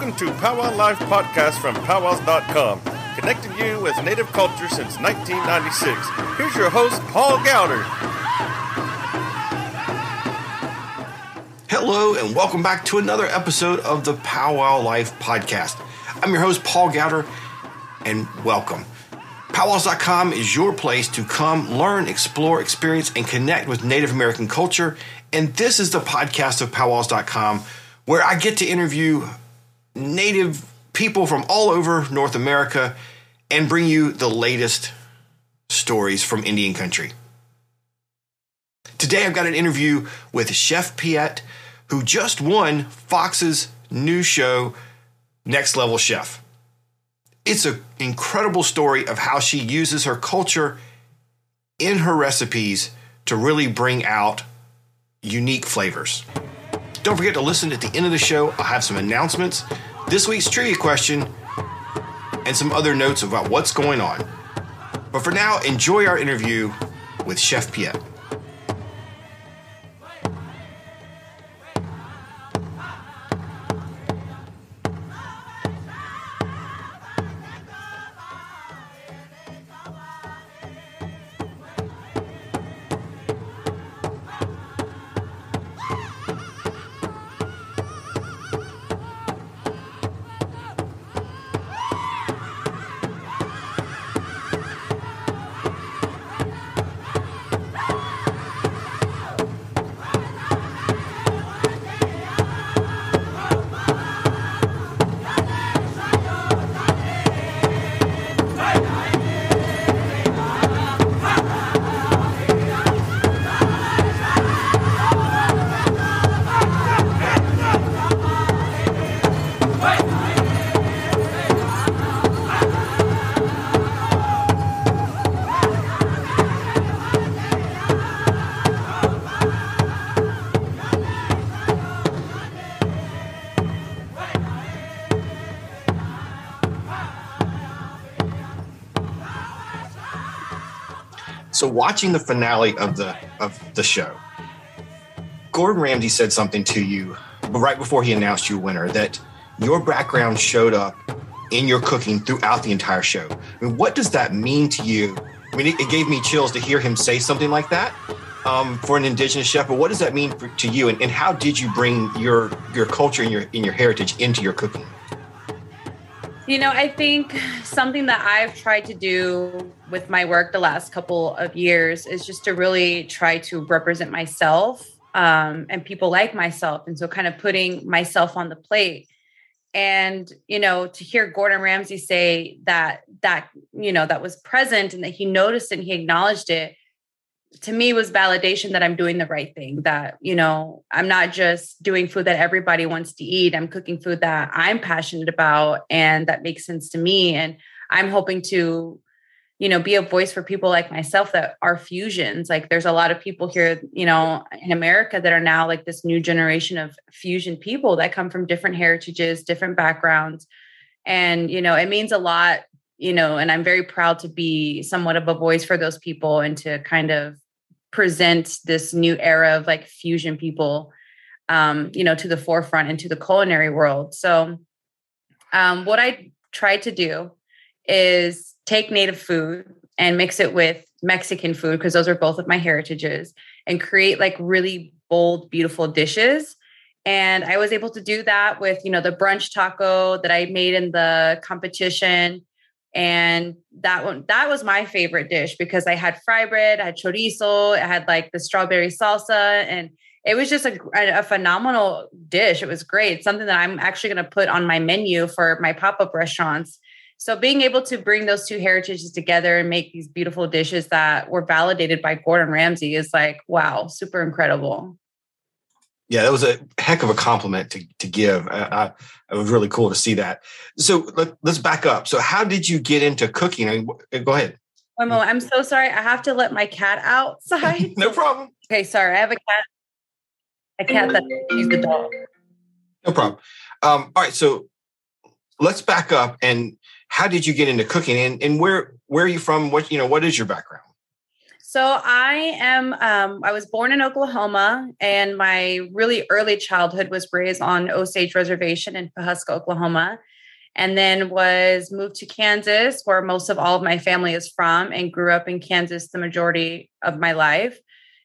Welcome to Powwow Life Podcast from Powwows.com, connecting you with native culture since 1996. Here's your host, Paul Gowder. Hello, and welcome back to another episode of the Powwow Life Podcast. I'm your host, Paul Gowder, and welcome. Powwows.com is your place to come, learn, explore, experience, and connect with Native American culture. And this is the podcast of Powwows.com, where I get to interview Native people from all over North America and bring you the latest stories from Indian country. Today, I've got an interview with Chef Pyet, who just won Fox's new show, Next Level Chef. It's an incredible story of how she uses her culture in her recipes to really bring out unique flavors. Don't forget to listen at the end of the show. I'll have some announcements, this week's trivia question, and some other notes about what's going on. But for now, enjoy our interview with Chef Pyet. So watching the finale of the show, Gordon Ramsay said something to you right before he announced you a winner, that your background showed up in your cooking throughout the entire show. I mean, what does that mean to you? I mean, it gave me chills to hear him say something like that for an indigenous chef. But what does that mean to you? And how did you bring your culture and your heritage into your cooking? You know, I think something that I've tried to do with my work the last couple of years is just to really try to represent myself and people like myself. And so kind of putting myself on the plate. And, you know, to hear Gordon Ramsay say that, you know, that was present and that he noticed and he acknowledged it, to me was validation that I'm doing the right thing, that, you know, I'm not just doing food that everybody wants to eat. I'm cooking food that I'm passionate about and that makes sense to me. And I'm hoping to, you know, be a voice for people like myself that are fusions. Like there's a lot of people here, you know, in America that are now like this new generation of fusion people that come from different heritages, different backgrounds. And, you know, it means a lot, you know, and I'm very proud to be somewhat of a voice for those people and to kind of present this new era of like fusion people, you know, to the forefront and to the culinary world. So what I try to do is take Native food and mix it with Mexican food, because those are both of my heritages, and create like really bold, beautiful dishes. And I was able to do that with, you know, the brunch taco that I made in the competition. And that was my favorite dish because I had fry bread, I had chorizo, I had like the strawberry salsa, and it was just a phenomenal dish. It was great. It's something that I'm actually going to put on my menu for my pop-up restaurants. So being able to bring those two heritages together and make these beautiful dishes that were validated by Gordon Ramsay is like, wow, super incredible. Yeah, that was a heck of a compliment to give. It was really cool to see that. So let's back up. So how did you get into cooking? I mean, go ahead. One moment. I'm so sorry. I have to let my cat outside. No problem. Okay, sorry. I have a cat that she's the dog. No problem. All right, so let's back up. And how did you get into cooking? And where are you from? What is your background? So I was born in Oklahoma, and my really early childhood was raised on Osage Reservation in Pawhuska, Oklahoma, and then was moved to Kansas, where most of all of my family is from, and grew up in Kansas the majority of my life.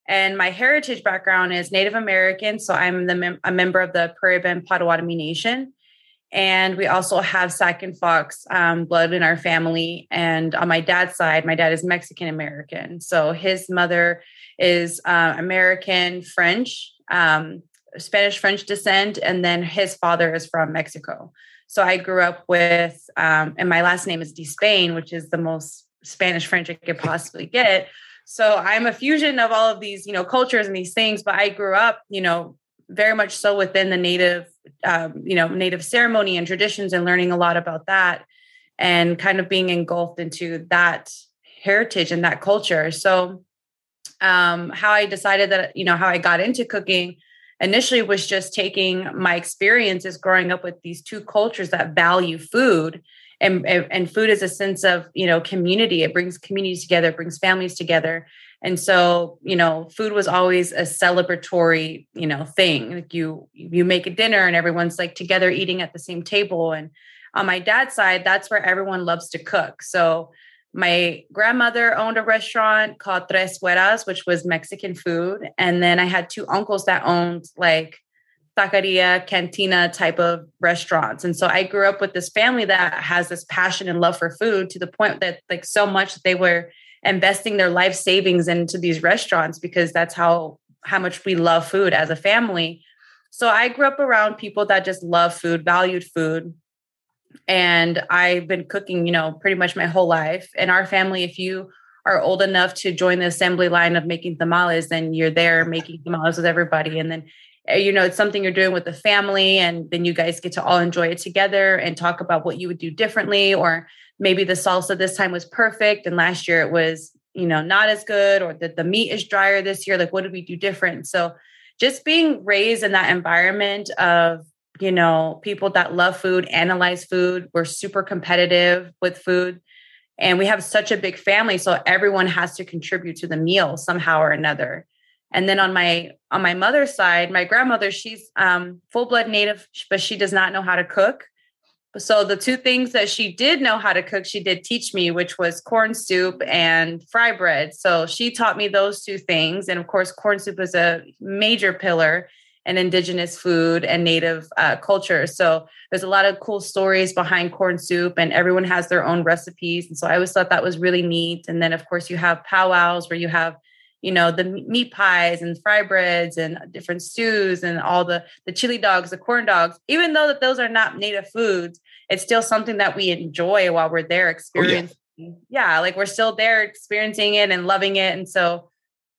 And my heritage background is Native American, so I'm a member of the Prairie Band Potawatomi Nation. And we also have Sack and Fox blood in our family. And on my dad's side, my dad is Mexican American. So his mother is American French, Spanish French descent. And then his father is from Mexico. So I grew up with, and my last name is Despain, which is the most Spanish French I could possibly get. So I'm a fusion of all of these, cultures and these things, but I grew up, very much so within the Native, Native ceremony and traditions, and learning a lot about that and kind of being engulfed into that heritage and that culture. So how I decided that, how I got into cooking initially was just taking my experiences growing up with these two cultures that value food. And food is a sense of, community. It brings communities together, it brings families together. And so, food was always a celebratory, thing. Like you make a dinner and everyone's like together eating at the same table. And on my dad's side, that's where everyone loves to cook. So my grandmother owned a restaurant called Tres Fueras, which was Mexican food. And then I had two uncles that owned like Zacaria, cantina type of restaurants. And so I grew up with this family that has this passion and love for food, to the point that like so much they were investing their life savings into these restaurants, because that's how much we love food as a family. So I grew up around people that just love food, valued food. And I've been cooking, pretty much my whole life. And our family, if you are old enough to join the assembly line of making tamales, then you're there making tamales with everybody. And then it's something you're doing with the family, and then you guys get to all enjoy it together and talk about what you would do differently, or maybe the salsa this time was perfect and last year it was, not as good, or that the meat is drier this year. Like, what did we do different? So just being raised in that environment of, people that love food, analyze food, we're super competitive with food, and we have such a big family. So everyone has to contribute to the meal somehow or another. And then on my mother's side, my grandmother, she's full blood Native, but she does not know how to cook. So the two things that she did know how to cook, she did teach me, which was corn soup and fry bread. So she taught me those two things. And of course, corn soup is a major pillar in indigenous food and Native culture. So there's a lot of cool stories behind corn soup, and everyone has their own recipes. And so I always thought that was really neat. And then of course you have powwows where you have the meat pies and fry breads and different stews and all the chili dogs, the corn dogs. Even though that those are not Native foods, it's still something that we enjoy while we're there experiencing. Oh, yeah. Like we're still there experiencing it and loving it. And so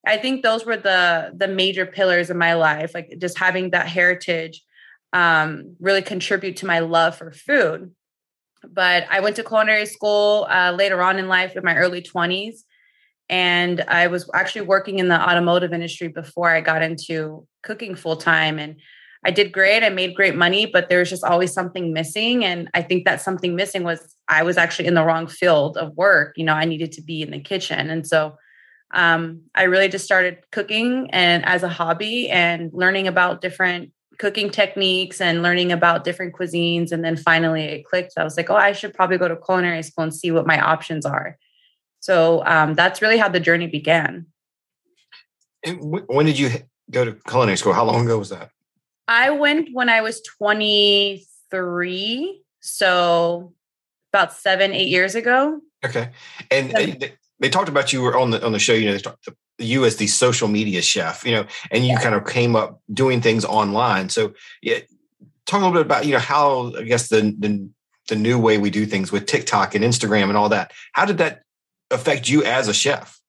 I think those were the major pillars of my life, like just having that heritage really contribute to my love for food. But I went to culinary school later on in life in my early 20s. And I was actually working in the automotive industry before I got into cooking full time. And I did great. I made great money, but there was just always something missing. And I think that something missing was I was actually in the wrong field of work. I needed to be in the kitchen. And so I really just started cooking and as a hobby, and learning about different cooking techniques and learning about different cuisines. And then finally it clicked. I was like, oh, I should probably go to culinary school and see what my options are. So that's really how the journey began. And when did you go to culinary school? How long ago was that? I went when I was 23. So about 7-8 years ago. Okay. And they talked about you were on the show, they talked you as the social media chef, and you kind of came up doing things online. So yeah, talk a little bit about, how, I guess, the new way we do things with TikTok and Instagram and all that. How did that affect you as a chef?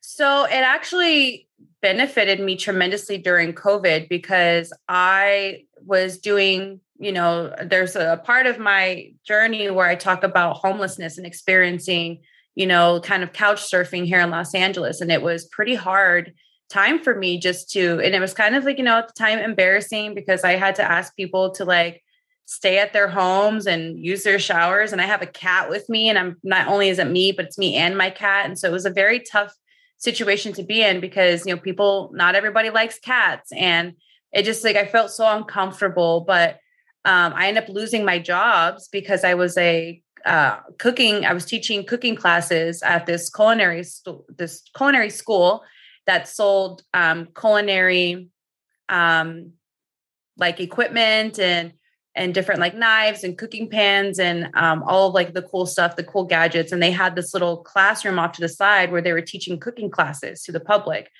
So it actually benefited me tremendously during COVID, because I was doing, there's a part of my journey where I talk about homelessness and experiencing, kind of couch surfing here in Los Angeles. And it was pretty hard time for me and it was kind of like, at the time embarrassing, because I had to ask people to like stay at their homes and use their showers. And I have a cat with me, and not only is it me, but it's me and my cat. And so it was a very tough situation to be in because, you know, people, not everybody likes cats. And it just like, I felt so uncomfortable, but I ended up losing my jobs because I was teaching cooking classes at this culinary school that sold culinary like equipment and different like knives and cooking pans and all of like the cool stuff, the cool gadgets. And they had this little classroom off to the side where they were teaching cooking classes to the public.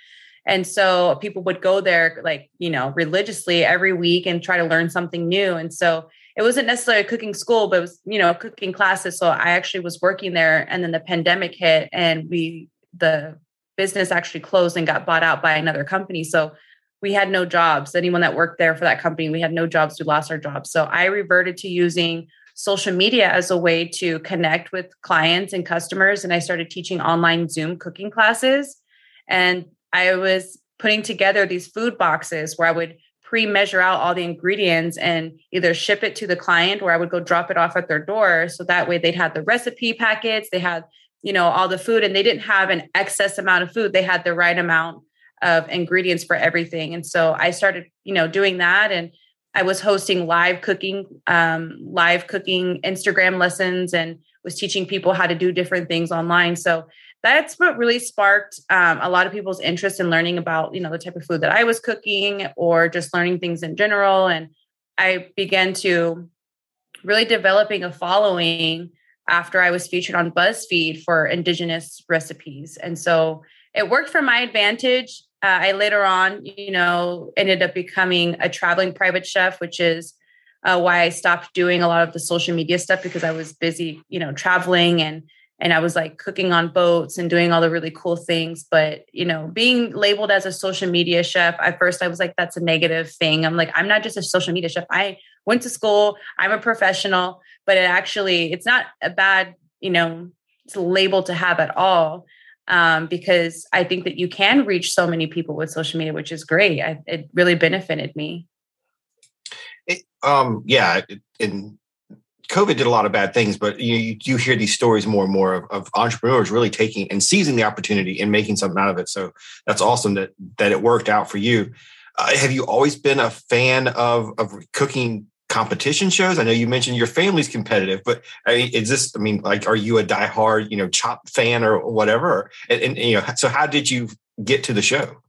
And so people would go there, like, you know, religiously every week and try to learn something new. And so it wasn't necessarily a cooking school, but it was, you know, cooking classes. So I actually was working there, and then the pandemic hit and the business actually closed and got bought out by another company. So we had no jobs. Anyone that worked there for that company, we had no jobs. We lost our jobs. So I reverted to using social media as a way to connect with clients and customers. And I started teaching online Zoom cooking classes, and I was putting together these food boxes where I would pre-measure out all the ingredients and either ship it to the client, or I would go drop it off at their door. So that way they'd have the recipe packets, they had, you know, all the food, and they didn't have an excess amount of food. They had the right amount of ingredients for everything. And so I started, you know, doing that. And I was hosting live cooking Instagram lessons, and was teaching people how to do different things online. So that's what really sparked a lot of people's interest in learning about, you know, the type of food that I was cooking, or just learning things in general. And I began to really developing a following after I was featured on BuzzFeed for indigenous recipes. And so it worked for my advantage. I later on, you know, ended up becoming a traveling private chef, which is why I stopped doing a lot of the social media stuff, because I was busy, you know, traveling and I was like cooking on boats and doing all the really cool things. But, you know, being labeled as a social media chef, at first I was like, that's a negative thing. I'm like, I'm not just a social media chef. I went to school. I'm a professional. But it's not a bad, you know, it's a label to have at all. Because I think that you can reach so many people with social media, which is great. It really benefited me. And COVID did a lot of bad things, but you hear these stories more and more of entrepreneurs really taking and seizing the opportunity and making something out of it. So that's awesome that it worked out for you. Have you always been a fan of cooking competition shows? I know you mentioned your family's competitive, but are you a diehard, you know, Chopped fan or whatever? And you know, so how did you get to the show?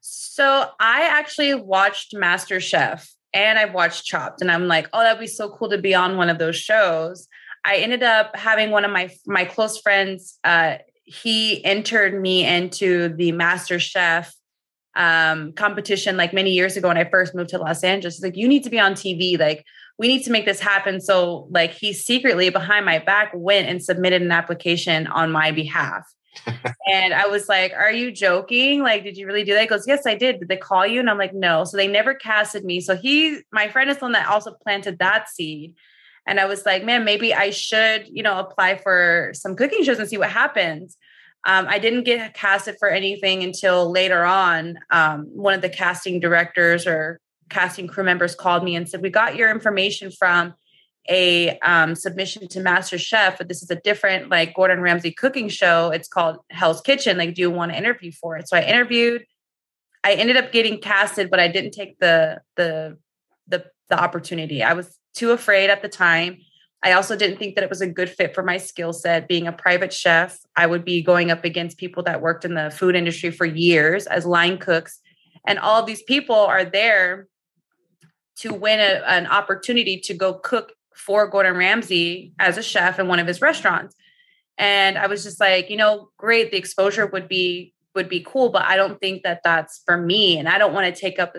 So I actually watched MasterChef. And I've watched Chopped, and I'm like, oh, that'd be so cool to be on one of those shows. I ended up having one of my close friends. He entered me into the MasterChef competition like many years ago when I first moved to Los Angeles. He's like, you need to be on TV. Like, we need to make this happen. So like, he secretly behind my back went and submitted an application on my behalf. And I was like, are you joking? Like, did you really do that? He goes, yes, I did. Did they call you? And I'm like, no. So they never casted me. So my friend is the one that also planted that seed. And I was like, man, maybe I should, you know, apply for some cooking shows and see what happens. I didn't get casted for anything until later on. One of the casting directors or casting crew members called me and said, we got your information from a submission to MasterChef, but this is a different like Gordon Ramsay cooking show. It's called Hell's Kitchen. Like, do you want to interview for it? So I interviewed. I ended up getting casted, but I didn't take the opportunity. I was too afraid at the time. I also didn't think that it was a good fit for my skill set. Being a private chef, I would be going up against people that worked in the food industry for years as line cooks, and all of these people are there to win an opportunity to go cook for Gordon Ramsay as a chef in one of his restaurants. And I was just like, you know, great, the exposure would be cool, but I don't think that that's for me. And I don't want to take up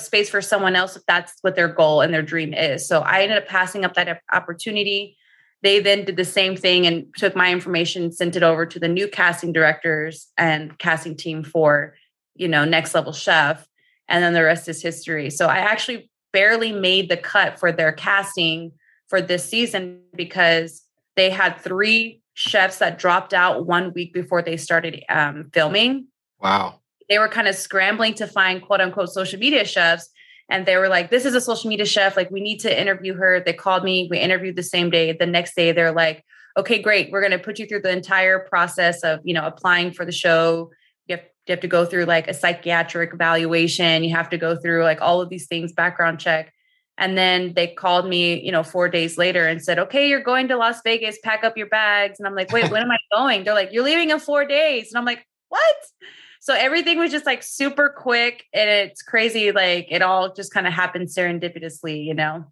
space for someone else if that's what their goal and their dream is. So I ended up passing up that opportunity. They then did the same thing and took my information, sent it over to the new casting directors and casting team for, you know, Next Level Chef. And then the rest is history. So I actually barely made the cut for their casting for this season because they had 3 chefs that dropped out 1 week before they started filming. Wow. They were kind of scrambling to find quote unquote social media chefs. And they were like, this is a social media chef. Like, we need to interview her. They called me, we interviewed the same day. The next day they're like, okay, great, we're going to put you through the entire process of, you know, applying for the show. You have to go through like a psychiatric evaluation. You have to go through like all of these things, background check. And then they called me, you know, 4 days later and said, okay, you're going to Las Vegas, pack up your bags. And I'm like, wait, when am I going? They're like, you're leaving in 4 days. And I'm like, what? So everything was just like super quick. And it's crazy. Like it all just kind of happened serendipitously, you know?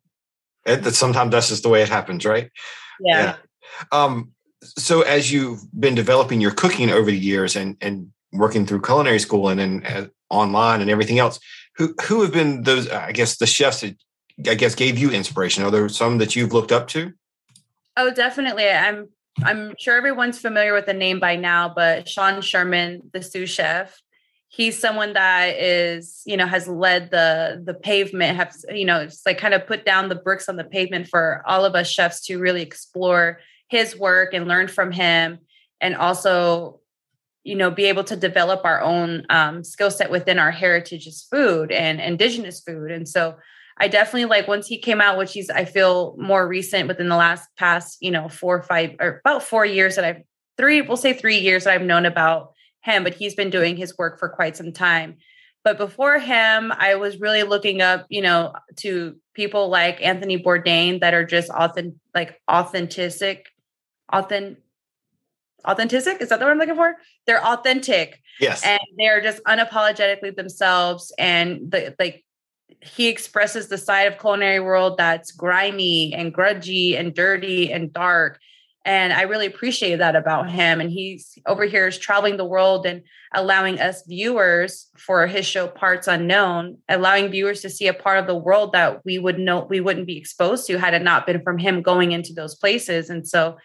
Sometimes that's just the way it happens, right? Yeah. So as you've been developing your cooking over the years and working through culinary school and then online and everything else, who have been those, I guess, the chefs that I guess gave you inspiration? Are there some that you've looked up to? Oh, definitely. I'm sure everyone's familiar with the name by now, but Sean Sherman, the sous chef, he's someone that is, you know, has led the pavement, has, you know, it's like kind of put down the bricks on the pavement for all of us chefs to really explore his work and learn from him. And also, you know, be able to develop our own skill set within our heritage as food and indigenous food. And so I definitely like once he came out, which he's, I feel more recent within the past, you know, 4 or 5 or about 4 years that I've 3 years that I've known about him, but he's been doing his work for quite some time. But before him, I was really looking up, you know, to people like Anthony Bourdain that are just authentic. Is that the word I'm looking for? They're authentic. Yes. And they're just unapologetically themselves. And he expresses the side of culinary world that's grimy and grudgy and dirty and dark. And I really appreciate that about him. And he's over here is traveling the world and allowing us viewers for his show, Parts Unknown, allowing viewers to see a part of the world that we wouldn't be exposed to had it not been from him going into those places. And so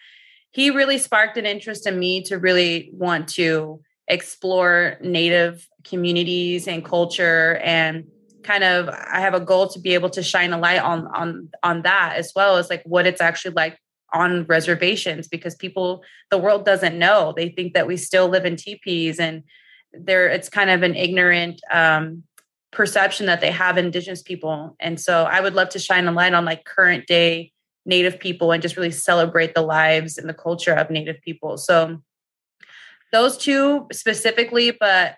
he really sparked an interest in me to really want to explore Native communities and culture, and kind of, I have a goal to be able to shine a light on that, as well as like what it's actually like on reservations, because the world doesn't know. They think that we still live in teepees, and it's kind of an ignorant perception that they have indigenous people. And so I would love to shine a light on like current day Native people and just really celebrate the lives and the culture of Native people. So those two specifically, but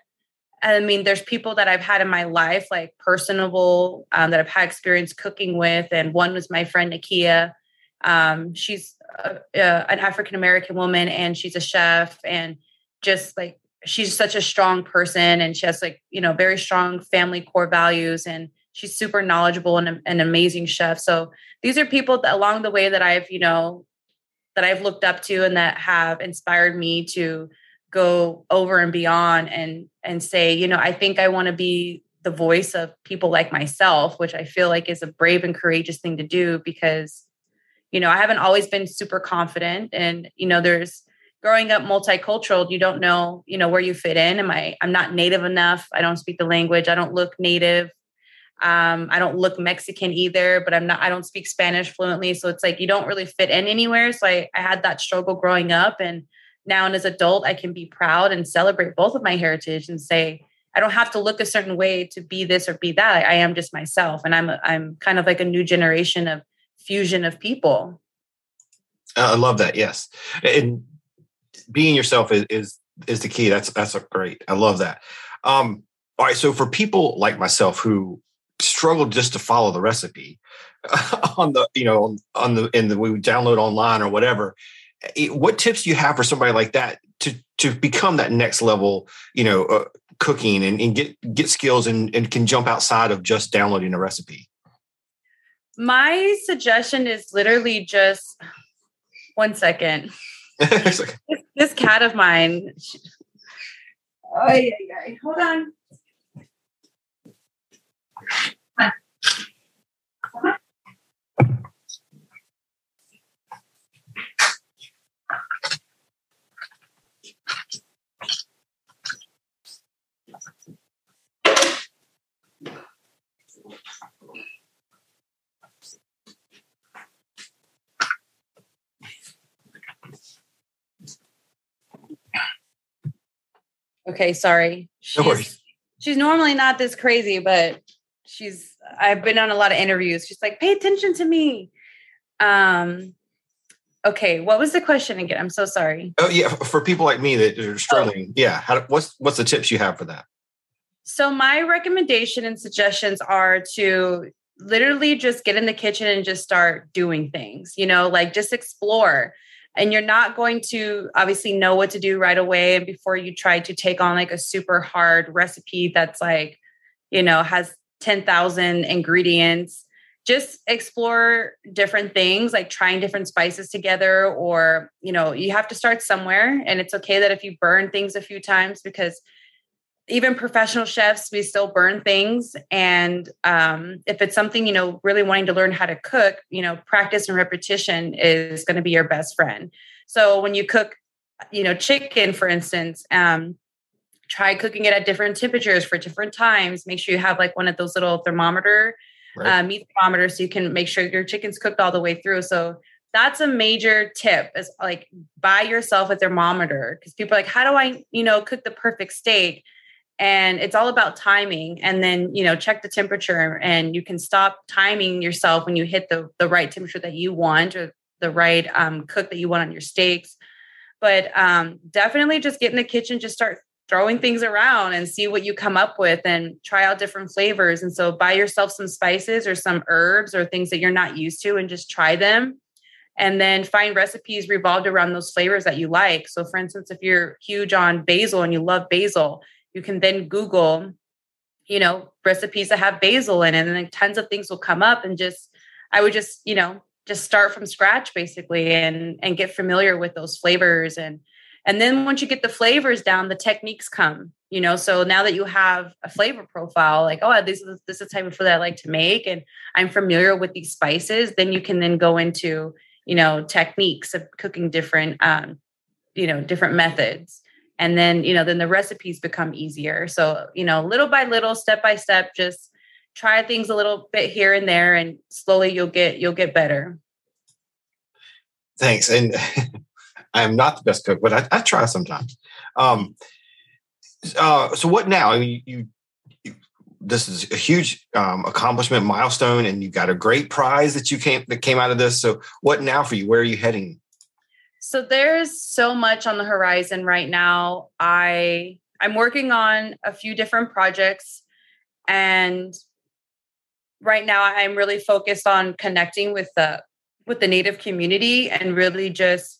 I mean, there's people that I've had in my life, like personable, that I've had experience cooking with. And one was my friend, Nakia. She's an African-American woman, and she's a chef, and just like, she's such a strong person, and she has like, you know, very strong family core values, and she's super knowledgeable and an amazing chef. So these are people that along the way that I've, you know, that I've looked up to and that have inspired me to go over and beyond and say, you know, I think I want to be the voice of people like myself, which I feel like is a brave and courageous thing to do, because, you know, I haven't always been super confident. And, you know, there's growing up multicultural, you don't know, you know, where you fit in. I'm not Native enough. I don't speak the language. I don't look Native. I don't look Mexican either, but I don't speak Spanish fluently. So it's like, you don't really fit in anywhere. So I had that struggle growing up, and now as an adult, I can be proud and celebrate both of my heritage and say, I don't have to look a certain way to be this or be that. I am just myself. And I'm kind of like a new generation of fusion of people. I love that. Yes. And being yourself is the key. That's great. I love that. All right. So for people like myself who struggle just to follow the recipe we download online or whatever, what tips do you have for somebody like that to become that next level, you know, cooking and get skills and can jump outside of just downloading a recipe? My suggestion is literally just one second. This cat of mine. Oh, yeah. Hold on. Okay, sorry. She's normally not this crazy, but I've been on a lot of interviews. She's like, pay attention to me. Okay, what was the question again? I'm so sorry. Oh yeah, for people like me that are struggling, what's the tips you have for that? So my recommendation and suggestions are to literally just get in the kitchen and just start doing things. You know, like just explore. And you're not going to obviously know what to do right away. And before you try to take on like a super hard recipe that's like, you know, has 10,000 ingredients, just explore different things, like trying different spices together, or, you know, you have to start somewhere. And it's okay that if you burn things a few times, because even professional chefs, we still burn things. And if it's something, you know, really wanting to learn how to cook, you know, practice and repetition is going to be your best friend. So when you cook, you know, chicken, for instance, try cooking it at different temperatures for different times. Make sure you have like one of those little thermometer meat thermometer, so you can make sure your chicken's cooked all the way through. So that's a major tip, is like buy yourself a thermometer, because people are like, how do I, you know, cook the perfect steak? And it's all about timing. And then, you know, check the temperature, and you can stop timing yourself when you hit the right temperature that you want, or the right cook that you want on your steaks. But definitely just get in the kitchen, just start throwing things around and see what you come up with, and try out different flavors. And so buy yourself some spices or some herbs or things that you're not used to, and just try them. And then find recipes revolved around those flavors that you like. So for instance, if you're huge on basil and you love basil, you can then Google, you know, recipes that have basil in it, and then tons of things will come up. And just, I would just, you know, just start from scratch basically, and get familiar with those flavors. And then once you get the flavors down, the techniques come, you know. So now that you have a flavor profile, like, oh, this is the type of food that I like to make, and I'm familiar with these spices, then you can then go into, you know, techniques of cooking different, you know, different methods. And then, you know, then the recipes become easier. So, you know, little by little, step by step, just try things a little bit here and there, and slowly you'll get better. Thanks. And I'm not the best cook, but I try sometimes. So what now? I mean, you this is a huge accomplishment, milestone, and you got a great prize that came out of this. So what now for you? Where are you heading? So there's so much on the horizon right now. I'm working on a few different projects, and right now I'm really focused on connecting with the Native community, and really just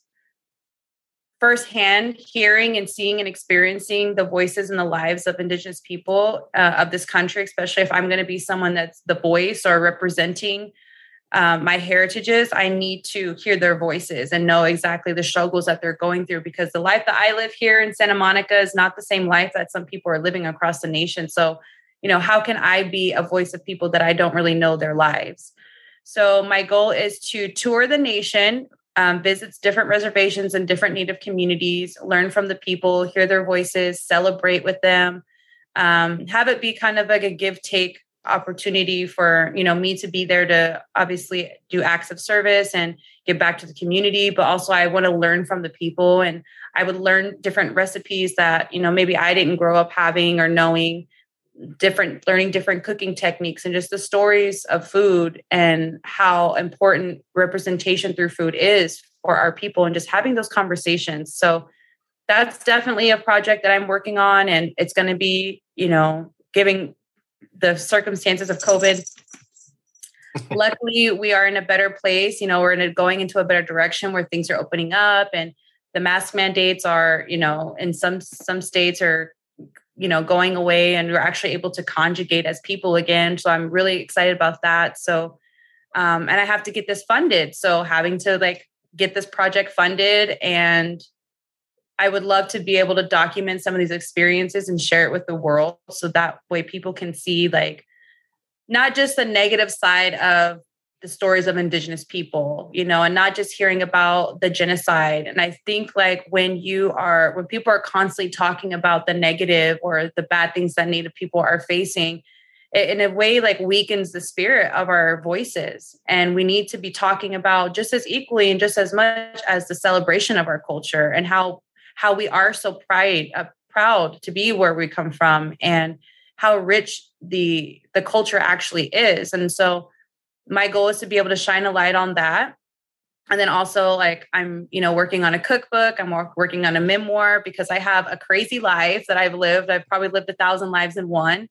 firsthand hearing and seeing and experiencing the voices and the lives of Indigenous people of this country, especially if I'm going to be someone that's the voice or representing my heritages. I need to hear their voices and know exactly the struggles that they're going through, because the life that I live here in Santa Monica is not the same life that some people are living across the nation. So, you know, how can I be a voice of people that I don't really know their lives? So my goal is to tour the nation, visits different reservations and different Native communities, learn from the people, hear their voices, celebrate with them, have it be kind of like a give-take opportunity for, you know, me to be there to obviously do acts of service and give back to the community. But also I want to learn from the people, and I would learn different recipes that, you know, maybe I didn't grow up having or knowing, learning different cooking techniques, and just the stories of food and how important representation through food is for our people, and just having those conversations. So that's definitely a project that I'm working on, and it's going to be, you know, giving the circumstances of COVID. Luckily, we are in a better place. You know, going into a better direction where things are opening up, and the mask mandates are, you know, in some states are, you know, going away, and we're actually able to conjugate as people again. So I'm really excited about that. So, and I have to get this funded. So having to like get this project funded, and I would love to be able to document some of these experiences and share it with the world. So that way people can see like, not just the negative side of the stories of Indigenous people, you know, and not just hearing about the genocide. And I think like when people are constantly talking about the negative or the bad things that Native people are facing, it in a way like weakens the spirit of our voices. And we need to be talking about just as equally and just as much as the celebration of our culture, and how we are so proud to be where we come from, and how rich the culture actually is. And so my goal is to be able to shine a light on that, And then also, like, I'm, you know, working on a cookbook. I'm working on a memoir because I have a crazy life that I've lived. I've probably lived 1,000 lives in one.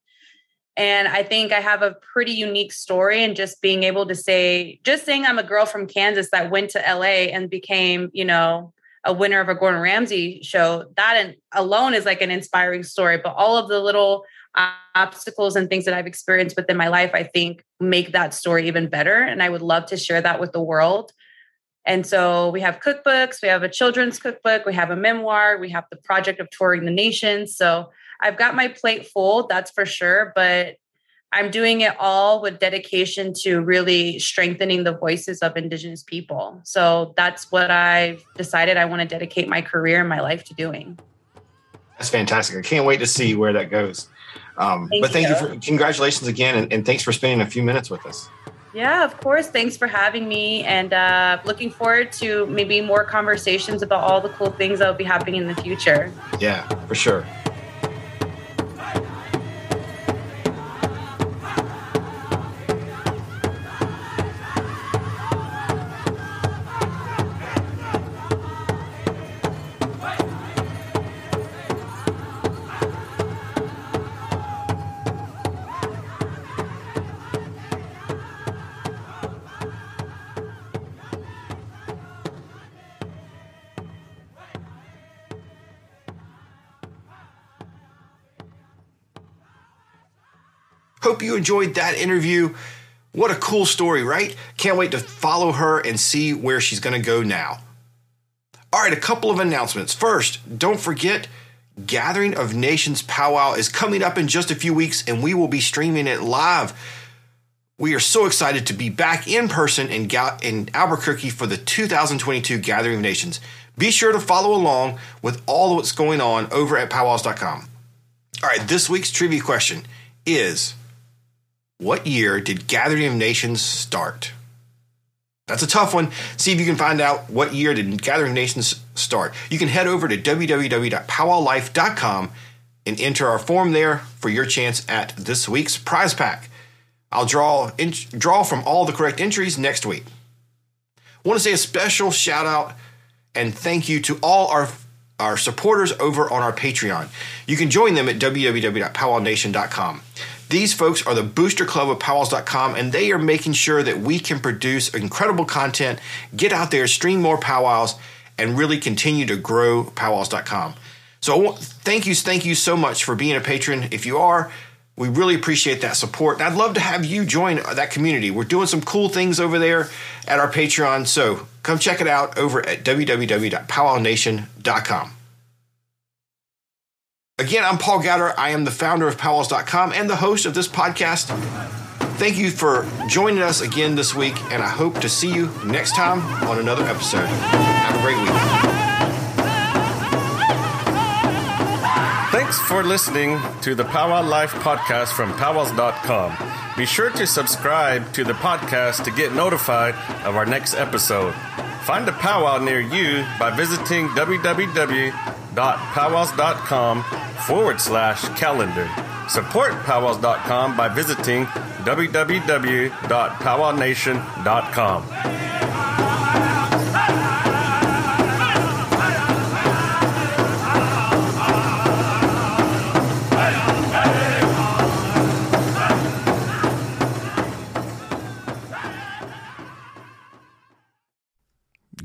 And I think I have a pretty unique story, and just being able to say, just saying I'm a girl from Kansas that went to LA and became, you know, a winner of a Gordon Ramsay show, that alone is like an inspiring story. But all of the little obstacles and things that I've experienced within my life, I think make that story even better. And I would love to share that with the world. And so we have cookbooks, we have a children's cookbook, we have a memoir, we have the project of touring the nation. So I've got my plate full, that's for sure. But I'm doing it all with dedication to really strengthening the voices of Indigenous people. So that's what I've decided I want to dedicate my career and my life to doing. That's fantastic. I can't wait to see where that goes. Thank you for congratulations again. And thanks for spending a few minutes with us. Yeah, of course. Thanks for having me. And looking forward to maybe more conversations about all the cool things that will be happening in the future. Yeah, for sure. Hope you enjoyed that interview. What a cool story, right? Can't wait to follow her and see where she's going to go now. All right, a couple of announcements. First, don't forget, Gathering of Nations Powwow is coming up in just a few weeks, and we will be streaming it live. We are so excited to be back in person in Albuquerque for the 2022 Gathering of Nations. Be sure to follow along with all that's going on over at Powwows.com. All right, this week's trivia question is... what year did Gathering of Nations start? That's a tough one. See if you can find out what year did Gathering of Nations start. You can head over to www.powwowlife.com and enter our form there for your chance at this week's prize pack. I'll draw from all the correct entries next week. I want to say a special shout out and thank you to all our supporters over on our Patreon. You can join them at www.powwownation.com. These folks are the Booster Club of Powwows.com, and they are making sure that we can produce incredible content, get out there, stream more powwows, and really continue to grow Powwows.com. So thank you so much for being a patron. If you are, we really appreciate that support. And I'd love to have you join that community. We're doing some cool things over there at our Patreon, so come check it out over at www.powwownation.com. Again, I'm Paul Gowder. I am the founder of Powwows.com and the host of this podcast. Thank you for joining us again this week, and I hope to see you next time on another episode. Have a great week. Thanks for listening to the Powwow Life Podcast from Powwows.com. Be sure to subscribe to the podcast to get notified of our next episode. Find a powwow near you by visiting www.powwows.com/calendar. Support Powwows.com by visiting www.powwownation.com.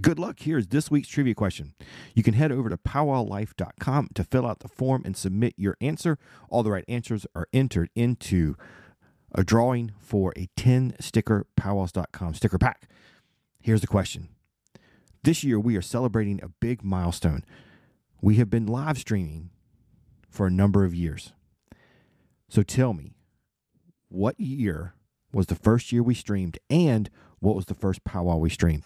Good luck. Here's this week's trivia question. You can head over to powwowlife.com to fill out the form and submit your answer. All the right answers are entered into a drawing for a 10-sticker powwows.com sticker pack. Here's the question. This year, we are celebrating a big milestone. We have been live streaming for a number of years. So tell me, what year was the first year we streamed, and what was the first powwow we streamed?